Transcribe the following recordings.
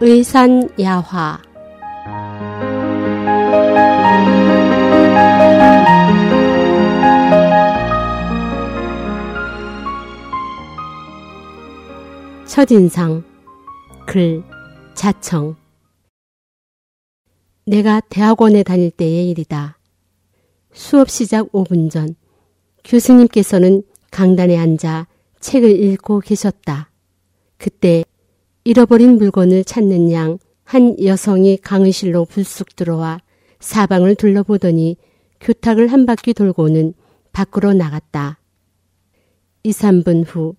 의산야화 첫인상 글 자청 내가 대학원에 다닐 때의 일이다. 수업 시작 5분 전 교수님께서는 강단에 앉아 책을 읽고 계셨다. 그때 잃어버린 물건을 찾는 양 한 여성이 강의실로 불쑥 들어와 사방을 둘러보더니 교탁을 한 바퀴 돌고는 밖으로 나갔다. 2, 3분 후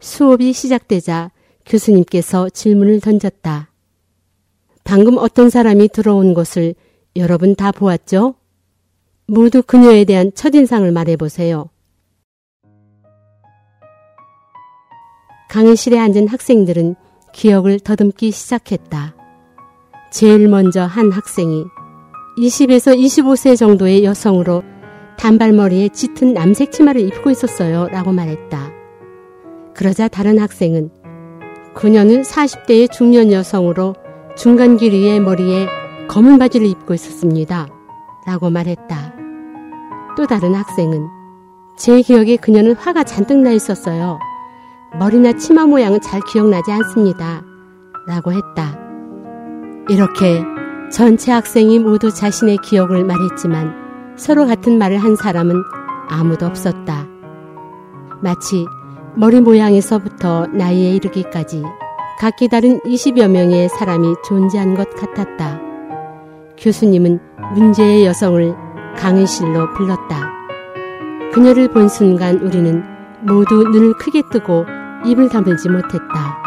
수업이 시작되자 교수님께서 질문을 던졌다. 방금 어떤 사람이 들어온 것을 여러분 다 보았죠? 모두 그녀에 대한 첫인상을 말해보세요. 강의실에 앉은 학생들은 기억을 더듬기 시작했다. 제일 먼저 한 학생이 20에서 25세 정도의 여성으로 단발머리에 짙은 남색 치마를 입고 있었어요 라고 말했다. 그러자 다른 학생은 그녀는 40대의 중년 여성으로 중간 길이의 머리에 검은 바지를 입고 있었습니다 라고 말했다. 또 다른 학생은 제 기억에 그녀는 화가 잔뜩 나 있었어요. 머리나 치마 모양은 잘 기억나지 않습니다 라고 했다. 이렇게 전체 학생이 모두 자신의 기억을 말했지만 서로 같은 말을 한 사람은 아무도 없었다. 마치 머리 모양에서부터 나이에 이르기까지 각기 다른 20여 명의 사람이 존재한 것 같았다. 교수님은 문제의 여성을 강의실로 불렀다. 그녀를 본 순간 우리는 모두 눈을 크게 뜨고 입을 다물지 못했다.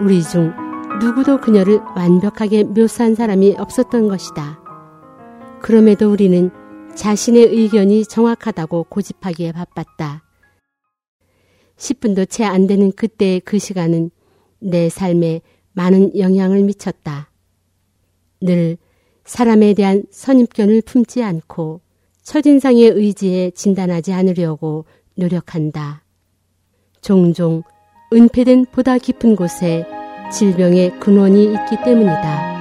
우리 중 누구도 그녀를 완벽하게 묘사한 사람이 없었던 것이다. 그럼에도 우리는 자신의 의견이 정확하다고 고집하기에 바빴다. 10분도 채 안 되는 그때의 그 시간은 내 삶에 많은 영향을 미쳤다. 늘 사람에 대한 선입견을 품지 않고 첫인상의 의지에 진단하지 않으려고 노력한다. 종종 은폐된 보다 깊은 곳에 질병의 근원이 있기 때문이다.